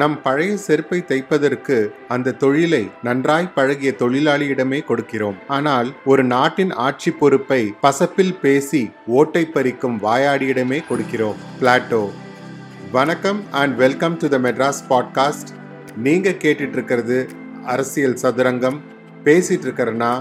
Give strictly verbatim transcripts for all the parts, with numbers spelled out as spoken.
நம் பழைய செருப்பை தைப்பதற்கு அந்த தொழிலை நன்றாய் பழகிய தொழிலாளியிடமே கொடுக்கிறோம். ஆனால் ஒரு நாட்டின் ஆட்சி பொறுப்பை பசப்பில் பேசி ஓட்டை பறிக்கும் வாயாடியிடமே கொடுக்கிறோம். பிளாட்டோ. வணக்கம் and welcome to the Madras podcast. நீங்கள் கேட்டுட்டு இருக்கிறது அரசியல் சதுரங்கம். பேசிட்டு இருக்கிறனா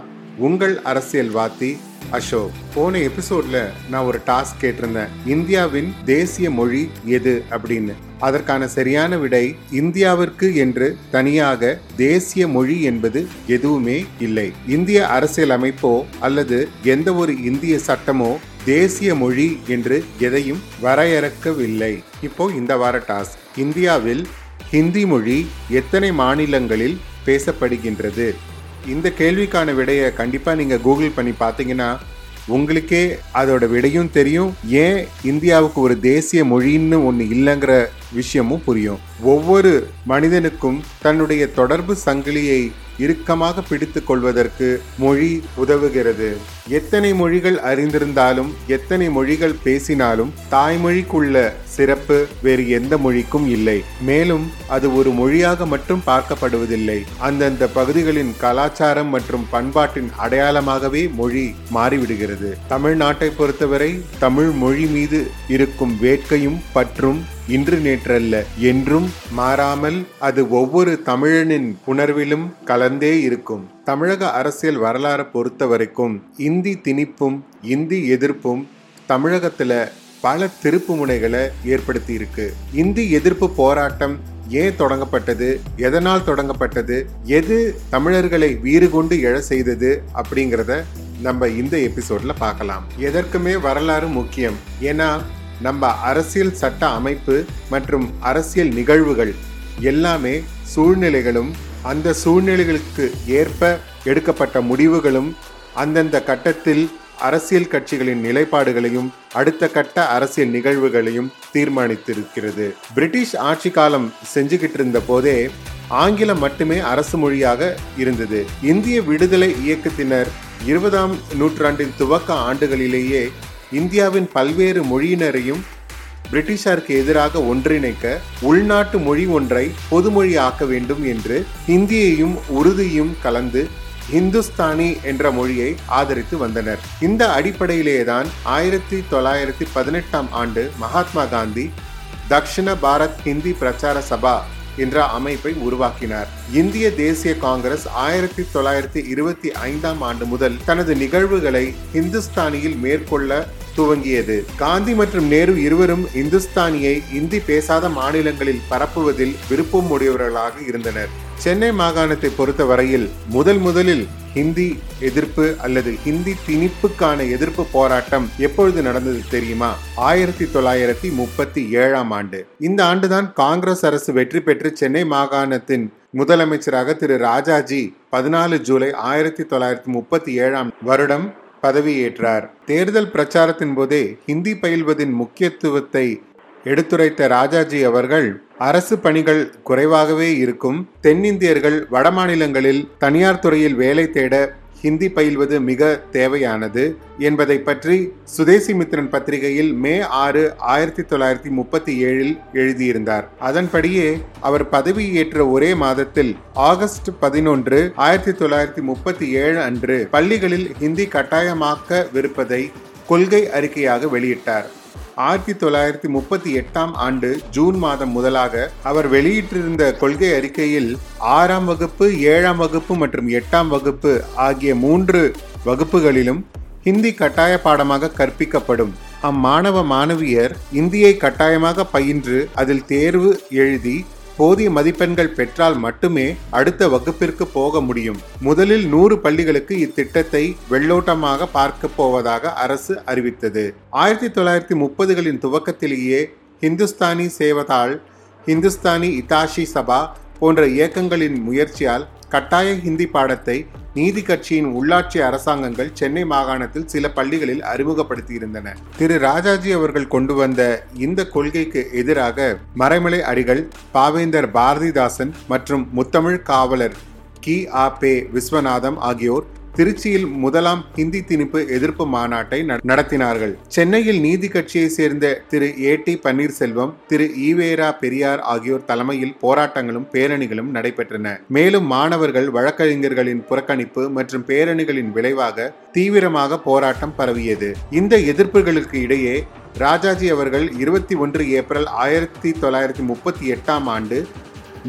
உங்கள் அரசியல்வாதி அசோக். போன எபிசோட்ல நான் ஒரு டாஸ்க் கேட்டிருந்தேன், இந்தியாவின் தேசிய மொழி எது அப்படின்னு. அதற்கான சரியான விடை, இந்தியாவிற்கு என்று தனியாக தேசிய மொழி என்பது எதுவுமே இல்லை. இந்திய அரசியல் அமைப்போ அல்லது எந்த ஒரு இந்திய சட்டமோ தேசிய மொழி என்று எதையும் வரையறுக்கவில்லை. இப்போ இந்த வார டாஸ்க், இந்தியாவில் ஹிந்தி மொழி எத்தனை மாநிலங்களில் பேசப்படுகின்றது? இந்த கேள்விக்கான விடையை கண்டிப்பாக நீங்கள் கூகுள் பண்ணி பார்த்தீங்கன்னா உங்களுக்கே அதோட விடையும் தெரியும், ஏன் இந்தியாவுக்கு ஒரு தேசிய மொழின்னு ஒன்று இல்லைங்கிற விஷயமும் புரியும். ஒவ்வொரு மனிதனுக்கும் தன்னுடைய தொடர்பு சங்கிலியை இறுக்கமாக பிடித்து கொள்வதற்கு மொழி உதவுகிறது. எத்தனை மொழிகள் அறிந்திருந்தாலும் எத்தனை மொழிகள் பேசினாலும் தாய்மொழிக்குள்ள சிறப்பு வேறு எந்த மொழிக்கும் இல்லை. மேலும் அது ஒரு மொழியாக மட்டும் பார்க்கப்படுவதில்லை. அந்தந்த பகுதிகளின் கலாச்சாரம் மற்றும் பண்பாட்டின் அடையாளமாகவே மொழி மாறிவிடுகிறது. தமிழ்நாட்டை பொறுத்தவரை தமிழ் மொழி மீது இருக்கும் வேட்கையும் பற்றும் இன்று நேற்றல்ல, என்றும் மாறாமல் அது ஒவ்வொரு தமிழனின் உணர்விலும் கலந்தே இருக்கும். தமிழக அரசியல் வரலாறு பொறுத்த வரைக்கும் இந்தி திணிப்பும் இந்தி எதிர்ப்பும் தமிழகத்துல பல திருப்பு முனைகளை ஏற்படுத்தி இருக்கு. இந்தி எதிர்ப்பு போராட்டம் ஏன் தொடங்கப்பட்டது, எதனால் தொடங்கப்பட்டது, எது தமிழர்களை வீறு கொண்டு எழ செய்தது அப்படிங்கிறத நம்ம இந்த எபிசோட்ல பார்க்கலாம். எதற்குமே வரலாறு முக்கியம். ஏன்னா நம்ம அரசியல் சட்ட அமைப்பு மற்றும் அரசியல் நிகழ்வுகள் எல்லாமே சூழ்நிலைகளும் அந்த சூழ்நிலைகளுக்கு ஏற்ப எடுக்கப்பட்ட முடிவுகளும் அந்தந்த கட்டத்தில் அரசியல் கட்சிகளின் நிலைப்பாடுகளையும் அடுத்த கட்ட அரசியல் நிகழ்வுகளையும் தீர்மானித்திருக்கிறது. பிரிட்டிஷ் ஆட்சி காலம் செஞ்சுக்கிட்டு இருந்த போதே ஆங்கிலம் மட்டுமே அரசு மொழியாக இருந்தது. இந்திய விடுதலை இயக்கத்தினர் இருபதாம் நூற்றாண்டின் துவக்க ஆண்டுகளிலேயே இந்தியாவின் பல்வேறு மொழியினரையும் பிரிட்டிஷாருக்கு எதிராக ஒன்றிணைக்க உள்நாட்டு மொழி ஒன்றை பொதுமொழி ஆக்க வேண்டும் என்று ஹிந்தியையும் உருதுவையும் கலந்து ஹிந்துஸ்தானி என்ற மொழியை ஆதரித்து வந்தனர். இந்த அடிப்படையிலேதான் ஆயிரத்தி தொள்ளாயிரத்தி பதினெட்டாம் ஆண்டு மகாத்மா காந்தி தக்ஷண பாரத் ஹிந்தி பிரச்சார சபா என்ற அமைப்பை உருவாக்கினார். இந்திய தேசிய காங்கிரஸ் ஆயிரத்தி தொள்ளாயிரத்தி இருபத்தி ஐந்தாம் ஆண்டு முதல் தனது நிகழ்வுகளை ஹிந்துஸ்தானியில் மேற்கொள்ள துவங்கியது. காந்தி மற்றும் நேரு இருவரும் இந்துஸ்தானியை இந்தி பேசாத மாநிலங்களில் பரப்புவதில் விருப்பம் உடையவர்களாக இருந்தனர். சென்னை மாகாணத்தை பொறுத்த வரையில் முதல் முதலில் ஹிந்தி எதிர்ப்பு அல்லது ஹிந்தி திணிப்புக்கான எதிர்ப்பு போராட்டம் எப்பொழுது நடந்தது தெரியுமா? ஆயிரத்தி தொள்ளாயிரத்தி முப்பத்தி ஏழாம் ஆண்டு. இந்த ஆண்டுதான் காங்கிரஸ் அரசு வெற்றி பெற்று சென்னை மாகாணத்தின் முதலமைச்சராக திரு ராஜாஜி பதினாலு ஜூலை ஆயிரத்தி தொள்ளாயிரத்தி முப்பத்தி ஏழாம் வருடம் பதவியேற்றார். தேர்தல் பிரச்சாரத்தின் போதே ஹிந்தி பயில்வதின் முக்கியத்துவத்தை எடுத்துரைத்த ராஜாஜி அவர்கள், அரசு பணிகள் குறைவாகவே இருக்கும் தென்னிந்தியர்கள் வட மாநிலங்களில் தனியார் துறையில் வேலை தேட ஹிந்தி பயில்வது மிக தேவையானது என்பதை பற்றி சுதேசி மித்ரன் பத்திரிகையில் மே ஆறு ஆயிரத்தி தொள்ளாயிரத்தி முப்பத்தி ஏழில் எழுதியிருந்தார். அதன்படியே அவர் பதவியேற்ற ஒரே மாதத்தில் ஆகஸ்ட் பதினொன்று ஆயிரத்தி தொள்ளாயிரத்தி முப்பத்தி ஏழு அன்று பள்ளிகளில் ஹிந்தி கட்டாயமாக்க விருப்பதை கொள்கை அறிக்கையாக வெளியிட்டார். ஆயிரத்தி தொள்ளாயிரத்தி முப்பத்தி எட்டாம் ஆண்டு ஜூன் மாதம் முதலாக அவர் வெளியிட்டிருந்த கொள்கை அறிக்கையில் ஆறாம் வகுப்பு, ஏழாம் வகுப்பு மற்றும் எட்டாம் வகுப்பு ஆகிய மூன்று வகுப்புகளிலும் ஹிந்தி கட்டாய பாடமாக கற்பிக்கப்படும். அம்மாணவ மாணவியர் இந்தியை கட்டாயமாக பயின்று அதில் தேர்வு எழுதி போதிய மதிப்பெண்கள் பெற்றால் மட்டுமே அடுத்த வகுப்பிற்கு போக முடியும். முதலில் நூறு பள்ளிகளுக்கு இத்திட்டத்தை வெள்ளோட்டமாக பார்க்க போவதாக அரசு அறிவித்தது. ஆயிரத்தி தொள்ளாயிரத்தி முப்பதுகளின் துவக்கத்திலேயே ஹிந்துஸ்தானி சேவதால், ஹிந்துஸ்தானி இத்தாசி சபா போன்ற இயக்கங்களின் முயற்சியால் கட்டாய ஹிந்தி பாடத்தை நீதி கட்சியின் உள்ளாட்சி அரசாங்கங்கள் சென்னை மாகாணத்தில் சில பள்ளிகளில் அறிமுகப்படுத்தியிருந்தன. திரு ராஜாஜி அவர்கள் கொண்டு வந்த இந்த கொள்கைக்கு எதிராக மறைமலை அடிகள், பாவேந்தர் பாரதிதாசன் மற்றும் முத்தமிழ் காவலர் கி ஆ பே விஸ்வநாதம் ஆகியோர் திருச்சியில் முதலாம் ஹிந்தி திணிப்பு எதிர்ப்பு மாநாட்டை நடத்தினார்கள். சென்னையில் நீதி கட்சியை சேர்ந்த திரு ஏ டி பன்னீர்செல்வம், திரு ஈவேரா பெரியார் ஆகியோர் தலைமையில் போராட்டங்களும் பேரணிகளும் நடைபெற்றன. மேலும் மாணவர்கள், வழக்கறிஞர்களின் புறக்கணிப்பு மற்றும் பேரணிகளின் விளைவாக தீவிரமாக போராட்டம் பரவியது. இந்த எதிர்ப்புகளுக்கு இடையே ராஜாஜி அவர்கள் இருபத்தி ஒன்று ஏப்ரல் ஆயிரத்தி தொள்ளாயிரத்தி முப்பத்தி எட்டாம் ஆண்டு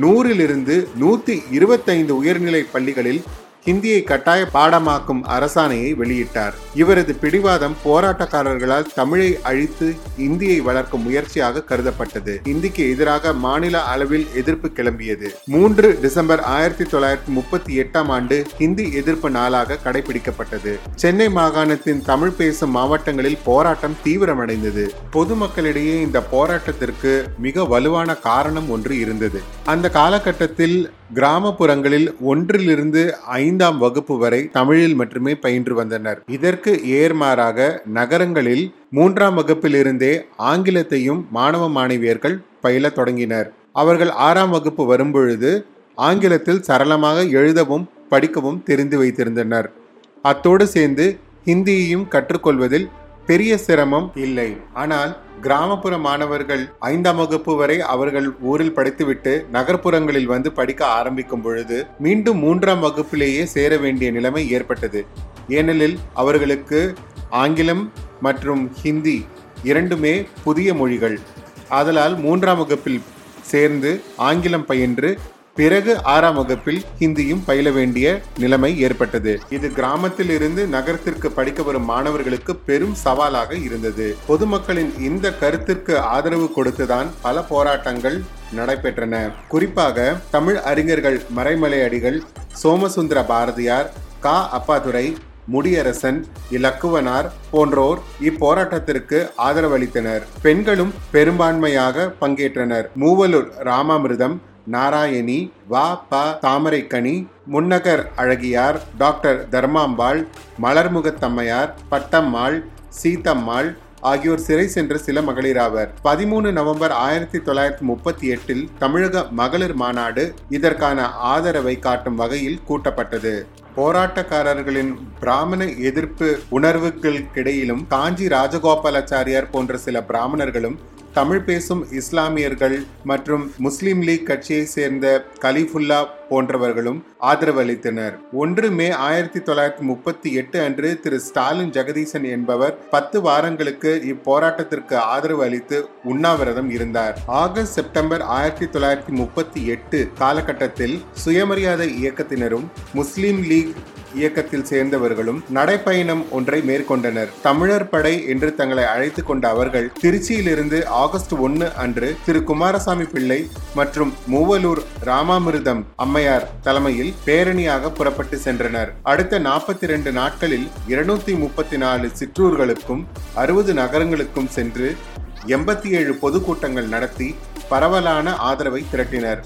நூறிலிருந்து நூற்றி இருபத்தைந்து உயர்நிலை பள்ளிகளில் ஹிந்தியை கட்டாய பாடமாக்கும் அரசாணையை வெளியிட்டார். இவரது பிடிவாதம் போராட்டக்காரர்களால் தமிழை அழித்து இந்தியை வளர்க்கும் முயற்சியாக கருதப்பட்டது. இந்திக்கு எதிராக மாநில அளவில் எதிர்ப்பு கிளம்பியது. மூன்று டிசம்பர் ஆயிரத்தி தொள்ளாயிரத்தி முப்பத்தி எட்டாம் ஆண்டு ஹிந்தி எதிர்ப்பு நாளாக கடைபிடிக்கப்பட்டது. சென்னை மாகாணத்தின் தமிழ் பேசும் மாவட்டங்களில் போராட்டம் தீவிரமடைந்தது. பொதுமக்களிடையே இந்த போராட்டத்திற்கு மிக வலுவான காரணம் ஒன்று இருந்தது. அந்த காலகட்டத்தில் கிராமப்புறங்களில் ஒன்றிலிருந்து ஐந்தாம் வகுப்பு வரை தமிழில் மட்டுமே பயின்று வந்தனர். இதற்கு ஏர்மாறாக நகரங்களில் மூன்றாம் வகுப்பிலிருந்தே ஆங்கிலத்தையும் மாணவ மாணவியர்கள் பயில தொடங்கினர். அவர்கள் ஆறாம் வகுப்பு வரும்பொழுது ஆங்கிலத்தில் சரளமாக எழுதவும் படிக்கவும் தெரிந்து வைத்திருந்தனர். அத்தோடு சேர்ந்து ஹிந்தியையும் கற்றுக்கொள்வதில் பெரிய சிரமம் இல்லை. ஆனால் கிராமப்புற மாணவர்கள் ஐந்தாம் வகுப்பு வரை அவர்கள் ஊரில் படித்துவிட்டு நகர்ப்புறங்களில் வந்து படிக்க ஆரம்பிக்கும் பொழுது மீண்டும் மூன்றாம் வகுப்பிலேயே சேர வேண்டிய நிலைமை ஏற்பட்டது. ஏனெனில் அவர்களுக்கு ஆங்கிலம் மற்றும் ஹிந்தி இரண்டுமே புதிய மொழிகள். அதனால் மூன்றாம் வகுப்பில் சேர்ந்து ஆங்கிலம் பயின்று பிறகு ஆறாம் வகுப்பில் ஹிந்தியும் பயில வேண்டிய நிலைமை ஏற்பட்டது. இது கிராமத்தில் இருந்து நகரத்திற்கு படிக்க வரும் மாணவர்களுக்கு பெரும் சவாலாக இருந்தது. பொதுமக்களின் இந்த கருத்திற்கு ஆதரவு கொடுத்துதான் பல போராட்டங்கள் நடைபெற்றன. குறிப்பாக தமிழ் அறிஞர்கள் மறைமலை அடிகள், சோமசுந்தர பாரதியார், கா அப்பாதுரை, முடியரசன், இலக்குவனார் போன்றோர் இப்போராட்டத்திற்கு ஆதரவளித்தனர். பெண்களும் பெரும்பான்மையாக பங்கேற்றனர். மூவலூர் ராமாமிர்தம், நாராயணி, வா ப தாமரைக்கனி, முன்னகர் அழகியார், டாக்டர் தர்மாம்பாள், மலர்முகத்தம்மையார், பட்டம்மாள், சீத்தம்மாள் ஆகியோர் சிறை சென்ற சில மகளிராவர். பதிமூணு நவம்பர் ஆயிரத்தி தொள்ளாயிரத்தி முப்பத்தி எட்டில் தமிழக மகளிர் மாநாடு இதற்கான ஆதரவை காட்டும் வகையில் கூட்டப்பட்டது. போராட்டக்காரர்களின் பிராமண எதிர்ப்பு உணர்வுகளுக்கிடையிலும் காஞ்சி ராஜகோபாலாச்சாரியார் போன்ற சில பிராமணர்களும் தமிழ் பேசும் இஸ்லாமியர்கள் மற்றும் முஸ்லிம் லீக் கட்சியை சேர்ந்த கலிஃபுல்லா போன்றவர்களும் ஆதரவளித்தனர். ஒன்று மே ஆயிரத்தி தொள்ளாயிரத்தி முப்பத்தி எட்டு அன்று திரு ஸ்டாலின் ஜெகதீசன் என்பவர் பத்து வாரங்களுக்கு இப்போராட்டத்திற்கு ஆதரவு அளித்து உண்ணாவிரதம் இருந்தார். ஆகஸ்ட் செப்டம்பர் ஆயிரத்தி தொள்ளாயிரத்தி முப்பத்தி எட்டு காலகட்டத்தில் சுயமரியாதை இயக்கத்தினரும் முஸ்லிம் லீக் இயக்கத்தில் சேர்ந்தவர்களும் நடைப்பயணம் ஒன்றை மேற்கொண்டனர். தமிழர் படை என்று தங்களை அழைத்துக் கொண்ட அவர்கள் திருச்சியிலிருந்து ஆகஸ்ட் ஒன்று அன்று திரு குமாரசாமி பிள்ளை மற்றும் மூவலூர் ராமாமிர்தம் அம்மையார் தலைமையில் பேரணியாக புறப்பட்டு சென்றனர். அடுத்த நாற்பத்தி இரண்டு நாட்களில் இருநூத்தி முப்பத்தி நாலு சிற்றூர்களுக்கும் அறுபது நகரங்களுக்கும் சென்று எண்பத்தி ஏழு பொதுக்கூட்டங்கள் நடத்தி பரவலான ஆதரவை திரட்டினர்.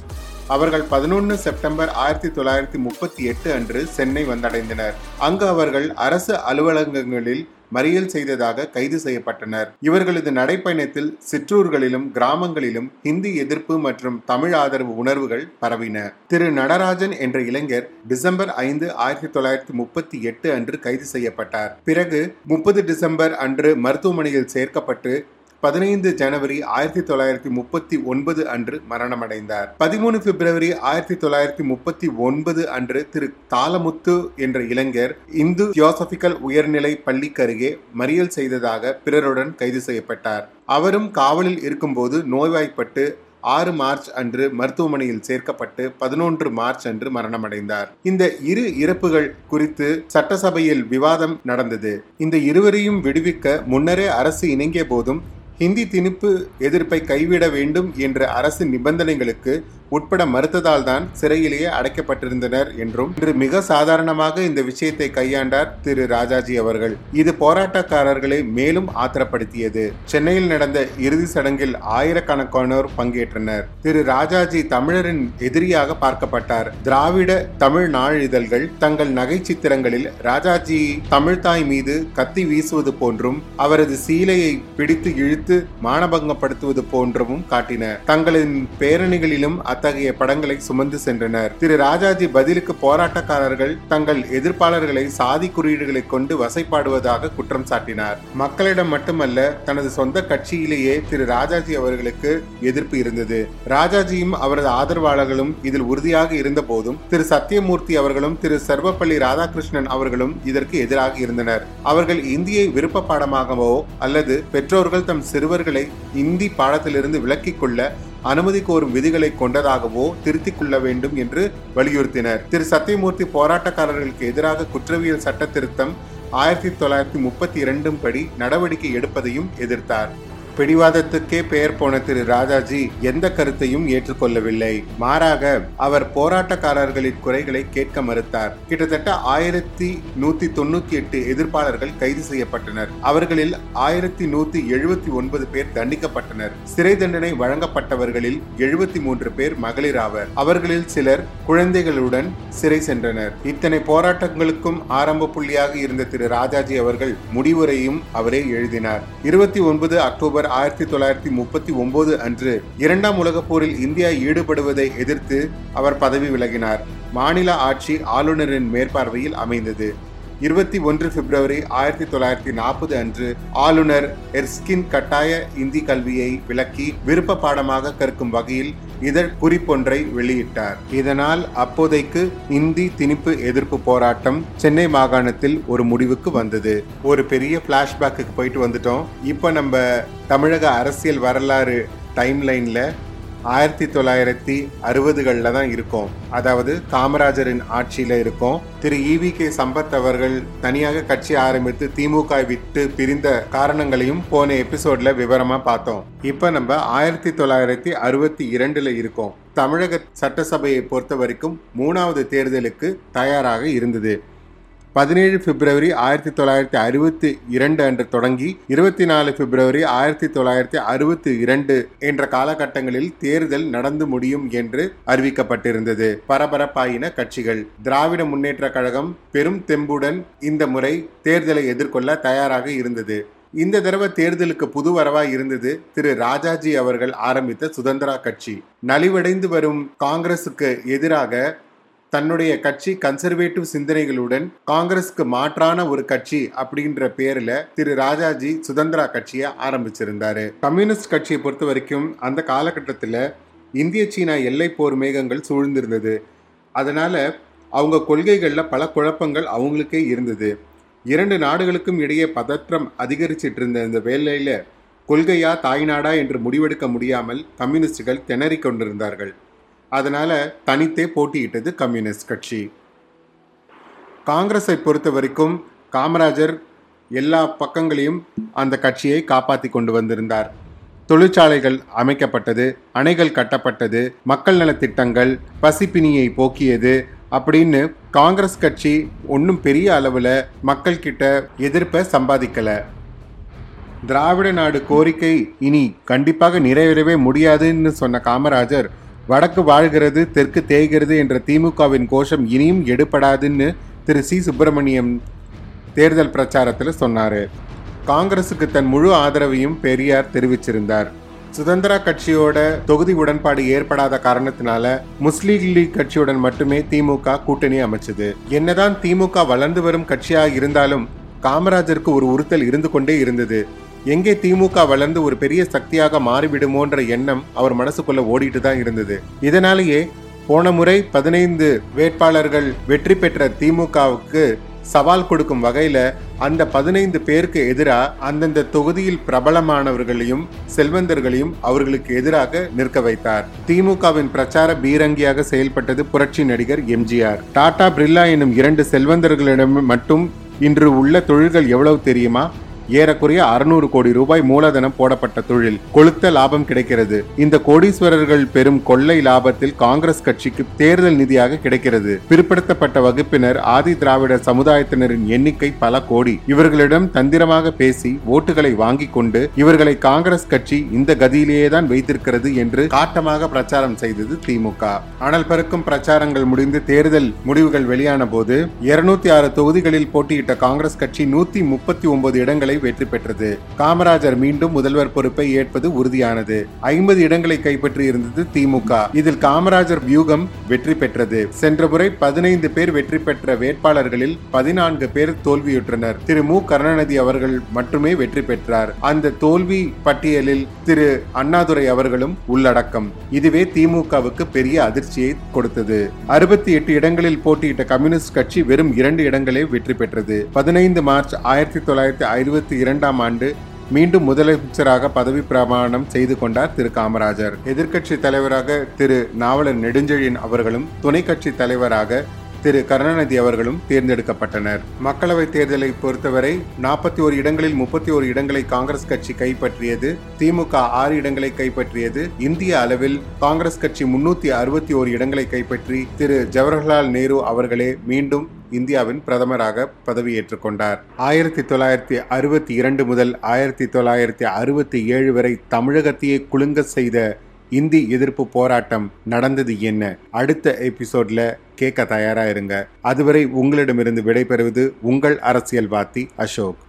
அவர்கள் பதினொன்று செப்டம்பர் ஆயிரத்தி தொள்ளாயிரத்தி முப்பத்தி எட்டு அன்று சென்னை வந்தடைந்தனர். அங்கு அவர்கள் அரசு அலுவலகங்களில் மறியல் செய்ததாக கைது செய்யப்பட்டனர். இவர்களது நடைப்பயணத்தில் சிற்றூர்களிலும் கிராமங்களிலும் ஹிந்தி எதிர்ப்பு மற்றும் தமிழ் ஆதரவு உணர்வுகள் பரவின. திரு நடராஜன் என்ற இளைஞர் டிசம்பர் ஐந்து ஆயிரத்தி தொள்ளாயிரத்தி முப்பத்தி எட்டு அன்று கைது செய்யப்பட்டார். பிறகு முப்பது டிசம்பர் அன்று மருத்துவமனையில் சேர்க்கப்பட்டு பதினைந்து ஜனவரி ஆயிரத்தி தொள்ளாயிரத்தி முப்பத்தி ஒன்பது அன்று மரணமடைந்தார். பதிமூணு பிப்ரவரி ஆயிரத்தி தொள்ளாயிரத்தி முப்பத்தி ஒன்பது அன்று திரு தாளமுத்து என்ற இளைஞர் இந்து தியோசபிக்கல் உயர்நிலை பள்ளிக்கு அருகே மறியல் செய்ததாக பிறருடன் கைது செய்யப்பட்டார். அவரும் காவலில் இருக்கும்போது நோய்வாய்ப்பட்டு ஆறு மார்ச் அன்று மருத்துவமனையில் சேர்க்கப்பட்டு பதினொன்று மார்ச் அன்று மரணமடைந்தார். இந்த இரு இறப்புகள் குறித்து சட்டசபையில் விவாதம் நடந்தது. இந்த இருவரையும் விடுவிக்க முன்னரே அரசு இணங்கிய போதும் ஹிந்தி திணிப்பு எதிர்ப்பை கைவிட வேண்டும் என்ற அரசு நிபந்தனைகளுக்கு உட்பட மறுத்ததால் தான் சிறையிலேயே அடைக்கப்பட்டிருந்தனர் என்றும் இன்று மிக சாதாரணமாக இந்த விஷயத்தை கையாண்டார் திரு ராஜாஜி அவர்கள். இது போராட்டக்காரர்களை மேலும் ஆத்திரப்படுத்தியது. சென்னையில் நடந்த இறுதி சடங்கில் ஆயிரக்கணக்கானோர் பங்கேற்றனர். திரு ராஜாஜி தமிழரின் எதிரியாக பார்க்கப்பட்டார். திராவிட தமிழ் நாளிதழ்கள் தங்கள் நகைச்சித்திரங்களில் ராஜாஜி தமிழ்தாய் மீது கத்தி வீசுவது போன்றும் அவரது சீலையை பிடித்து இழுத்து மானபங்கப்படுத்துவது போன்றவும் காட்டின. தங்களின் பேரணிகளிலும் அத்தகைய படங்களை சுமந்து சென்றனர். திரு ராஜாஜி பதிலுக்கு போராட்டக்காரர்கள் தங்கள் எதிர்ப்பாளர்களை சாதி குறியீடுகளை கொண்டு வசைப்பாடுவதாக குற்றம் சாட்டினார். மக்களிடம் மட்டுமல்ல, தனது சொந்த கட்சியிலேயே திரு ராஜாஜி அவர்களுக்கு எதிர்ப்பு இருந்தது. ராஜாஜியும் அவரது ஆதரவாளர்களும் இதில் உறுதியாக இருந்த போதும் திரு சத்தியமூர்த்தி அவர்களும் திரு சர்வப்பள்ளி ராதாகிருஷ்ணன் அவர்களும் இதற்கு எதிராக இருந்தனர். அவர்கள் இந்தியை விருப்ப பாடமாகவோ அல்லது பெற்றோர்கள் தம் சிறுவர்களை இந்தி பாடத்திலிருந்து விலக்கிக் கொள்ள அனுமதி கோரும் விதிகளை கொண்டதாகவோ திருத்திக் கொள்ள வேண்டும் என்று வலியுறுத்தினர். திரு சத்தியமூர்த்தி போராட்டக்காரர்களுக்கு எதிராக குற்றவியல் சட்ட திருத்தம் ஆயிரத்தி தொள்ளாயிரத்தி முப்பத்தி இரண்டும் படி நடவடிக்கை எடுப்பதையும் எதிர்த்தார். பிடிவாதத்துக்கே பெயர் போன திரு ராஜாஜி எந்த கருத்தையும் ஏற்றுக்கொள்ளவில்லை. மாறாக அவர் போராட்டக்காரர்களின் குறைகளை கேட்க மறுத்தார். கிட்டத்தட்ட ஆயிரத்தி நூத்தி தொண்ணூத்தி எட்டு எதிர்ப்பாளர்கள் கைது செய்யப்பட்டனர். அவர்களில் ஆயிரத்தி நூத்தி எழுபத்தி ஒன்பது பேர் தண்டிக்கப்பட்டனர். சிறை தண்டனை வழங்கப்பட்டவர்களில் எழுபத்தி மூன்று பேர் மகளிர் ஆவர். அவர்களில் சிலர் குழந்தைகளுடன் சிறை சென்றனர். இத்தனை போராட்டங்களுக்கும் ஆரம்ப புள்ளியாக இருந்த திரு ராஜாஜி அவர்கள் முடிவுரையும் அவரே எழுதினார். இருபத்தி ஒன்பது அக்டோபர் ஆயிரத்தி தொள்ளாயிரத்தி முப்பத்தி ஒன்பது அன்று இரண்டாம் உலகப் போரில் இந்தியா ஈடுபடுவதை எதிர்த்து அவர் பதவி விலகினார். மாநில ஆட்சி ஆளுநரின் மேற்பார்வையில் அமைந்தது. இருபத்தி ஒன்று பிப்ரவரி ஆயிரத்தி தொள்ளாயிரத்தி நாற்பது அன்று ஆளுநர் எர்ஸ்கின் கட்டாய இந்தி கல்வியை விலக்கி விருப்ப பாடமாக கற்கும் வகையில் இதழ் குறிப்பொன்றை வெளியிட்டார். இதனால் அப்போதைக்கு இந்தி திணிப்பு எதிர்ப்பு போராட்டம் சென்னை மாகாணத்தில் ஒரு முடிவுக்கு வந்தது. ஒரு பெரிய பிளாஷ்பேக்கு போயிட்டு வந்துட்டோம். இப்போ நம்ம தமிழக அரசியல் வரலாறு டைம்லைனில் ஆயிரத்தி தொள்ளாயிரத்தி அறுபதுகளில் தான் இருக்கும். அதாவது காமராஜரின் ஆட்சியில் இருக்கும். திரு இ வி கே சம்பத் அவர்கள் தனியாக கட்சி ஆரம்பித்து திமுக விட்டு பிரிந்த காரணங்களையும் போன எபிசோட்ல விவரமாக பார்த்தோம். இப்போ நம்ம ஆயிரத்தி தொள்ளாயிரத்தி அறுபத்தி இரண்டுல இருக்கோம். தமிழக சட்டசபையை பொறுத்த வரைக்கும் மூணாவது தேர்தலுக்கு தயாராக இருந்தது. பதினேழு பிப்ரவரி ஆயிரத்தி தொள்ளாயிரத்தி அறுபத்தி இரண்டு அன்று தொடங்கி இருபத்தி நாலு பிப்ரவரி ஆயிரத்தி தொள்ளாயிரத்தி அறுபத்தி இரண்டு என்ற காலகட்டங்களில் தேர்தல் நடந்து முடியும் என்று அறிவிக்கப்பட்டிருந்தது. பரபரப்பாயின கட்சிகள். திராவிட முன்னேற்ற கழகம் பெரும் தெம்புடன் இந்த முறை தேர்தலை எதிர்கொள்ள தயாராக இருந்தது. இந்த தடவை தேர்தலுக்கு புது வரவாய் இருந்தது திரு ராஜாஜி அவர்கள் ஆரம்பித்த சுதந்திரா கட்சி. நலிவடைந்து வரும் காங்கிரசுக்கு எதிராக தன்னுடைய கட்சி கன்சர்வேட்டிவ் சிந்தனைகளுடன் காங்கிரஸுக்கு மாற்றான ஒரு கட்சி அப்படின்ற பேரில் திரு ராஜாஜி சுதந்திரா கட்சியை ஆரம்பிச்சிருந்தாரு. கம்யூனிஸ்ட் கட்சியை பொறுத்த வரைக்கும் அந்த காலகட்டத்தில் இந்திய சீனா எல்லை போர் மேகங்கள் சூழ்ந்திருந்தது. அதனால் அவங்க கொள்கைகளில் பல குழப்பங்கள் அவங்களுக்கே இருந்தது. இரண்டு நாடுகளுக்கும் இடையே பதற்றம் அதிகரிச்சிட்டு இருந்த இந்த வேளையில் கொள்கையா தாய்நாடா என்று முடிவெடுக்க முடியாமல் கம்யூனிஸ்டுகள் திணறி கொண்டிருந்தார்கள். அதனால தனித்தே போட்டியிட்டது கம்யூனிஸ்ட் கட்சி. காங்கிரஸை பொறுத்த வரைக்கும் காமராஜர் எல்லா பக்கங்களையும் அந்த கட்சியை காப்பாற்றி கொண்டு வந்திருந்தார். தொழிற்சாலைகள் அமைக்கப்பட்டது, அணைகள் கட்டப்பட்டது, மக்கள் நலத்திட்டங்கள், பசிப்பிணியை போக்கியது அப்படின்னு காங்கிரஸ் கட்சி ஒன்றும் பெரிய அளவில் மக்கள்கிட்ட எதிர்ப்பை சம்பாதிக்கலை. திராவிட நாடு கோரிக்கை இனி கண்டிப்பாக நிறைவேறவே முடியாதுன்னு சொன்ன காமராஜர் வடக்கு வாழ்கிறது தெற்கு தேய்கிறது என்ற திமுகவின் கோஷம் இனியும் எடுபடாதுன்னு திரு சி சுப்பிரமணியம் தேர்தல் பிரச்சாரத்தில் சொன்னார். காங்கிரஸுக்கு தன் முழு ஆதரவையும் பெரியார் தெரிவிச்சிருந்தார். சுதந்திரா கட்சியோட தொகுதி உடன்பாடு ஏற்படாத காரணத்தினால முஸ்லிம் லீக் கட்சியுடன் மட்டுமே திமுக கூட்டணி அமைச்சது. என்னதான் திமுக வளர்ந்து வரும் கட்சியாக இருந்தாலும் காமராஜருக்கு ஒரு உறுத்தல் இருந்து கொண்டே இருந்தது. எங்கே திமுக வளர்ந்து ஒரு பெரிய சக்தியாக மாறிவிடுமோன்ற எண்ணம் அவர் மனசுக்குள்ள ஓடிட்டு தான் இருந்தது. இதனாலேயே போன முறை பதினைந்து வேட்பாளர்கள் வெற்றி பெற்ற திமுகவுக்கு சவால் கொடுக்கும் வகையில் அந்த பதினைந்து பேருக்கு எதிராக அந்தந்த தொகுதியில் பிரபலமானவர்களையும் செல்வந்தர்களையும் அவர்களுக்கு எதிராக நிற்க வைத்தார். திமுகவின் பிரச்சார பீரங்கியாக செயல்பட்டது புரட்சி நடிகர் எம்ஜிஆர். டாடா, பிர்லா எனும் இரண்டு செல்வந்தர்களிடம் மட்டும் இன்று உள்ள தொழில்கள் எவ்வளவு தெரியுமா? ஏறக்குறைய அறுநூறு கோடி ரூபாய் மூலதனம் போடப்பட்ட தொழில். கொளுத்த லாபம் கிடைக்கிறது. இந்த கோடீஸ்வரர்கள் பெரும் கொள்ளை லாபத்தில் காங்கிரஸ் கட்சிக்கு தேர்தல் நிதியாக கிடைக்கிறது. பிற்படுத்தப்பட்ட வகுப்பினர், ஆதி திராவிட சமுதாயத்தினரின் எண்ணிக்கை பல கோடி. இவர்களிடம் தந்திரமாக பேசி ஓட்டுகளை வாங்கி கொண்டு இவர்களை காங்கிரஸ் கட்சி இந்த கதியிலேயே தான் வைத்திருக்கிறது என்று காட்டமாக பிரச்சாரம் செய்தது திமுக. அனல் பறக்கும் பிரச்சாரங்கள் முடிந்து தேர்தல் முடிவுகள் வெளியான போது இருநூத்தி ஆறு தொகுதிகளில் போட்டியிட்ட காங்கிரஸ் கட்சி நூத்தி முப்பத்தி ஒன்பது இடங்களை தேர்தலை வெற்றி பெற்றது. காமராஜர் மீண்டும் முதல்வர் பொறுப்பை ஏற்பது உறுதியானது. ஐம்பது இடங்களை கைப்பற்றி இருந்தது திமுக. இதில் காமராஜர் வியூகம் வெற்றி பெற்றது. சென்ற முறை பதினைந்து பேர் வெற்றி பெற்ற வேட்பாளர்களில் பதினான்கு பேர் தோல்வியுற்றனர். திரு மு கருணாநிதி அவர்கள் மட்டுமே வெற்றி பெற்றார். அந்த தோல்வி பட்டியலில் திரு அண்ணாதுரை அவர்களும் உள்ளடக்கம். இதுவே திமுகவுக்கு பெரிய அதிர்ச்சியை கொடுத்தது. அறுபத்தி எட்டு இடங்களில் போட்டியிட்ட கம்யூனிஸ்ட் கட்சி வெறும் இரண்டு இடங்களே வெற்றி பெற்றது. பதினைந்து மார்ச் ஆயிரத்தி தொள்ளாயிரத்தி ஐம்பத்தி இரண்டாம் ஆண்டு மீண்டும் முதலமைச்சராக பதவி பிரமாணம் செய்து கொண்டார் திரு காமராஜர். எதிர்க்கட்சி தலைவராக திரு நாவலர் நெடுஞ்செழியன் அவர்களும் துணை கட்சி தலைவராக திரு கருணாநிதி அவர்களும் தேர்ந்தெடுக்கப்பட்டனர். மக்களவைத் தேர்தலை பொறுத்தவரை நாற்பத்தி ஒரு இடங்களில் முப்பத்தி ஒரு இடங்களை காங்கிரஸ் கட்சி கைப்பற்றியது. திமுக ஆறு இடங்களை கைப்பற்றியது. இந்திய அளவில் காங்கிரஸ் கட்சி முன்னூத்தி அறுபத்தி ஒரு இடங்களை கைப்பற்றி திரு ஜவஹர்லால் நேரு அவர்களே மீண்டும் இந்தியாவின் பிரதமராக பதவியேற்றுக் கொண்டார். ஆயிரத்தி தொள்ளாயிரத்தி அறுபத்தி இரண்டு முதல் ஆயிரத்தி தொள்ளாயிரத்தி அறுபத்தி ஏழு வரை தமிழகத்தையே குலுங்க செய்த இந்தி எதிர்ப்பு போராட்டம் நடந்தது என்ன? அடுத்த எபிசோட்ல கேட்க தயாரா இருங்க. அதுவரை உங்களிடமிருந்து விடைபெறுவது உங்கள் அரசியல்வாதி அசோக்.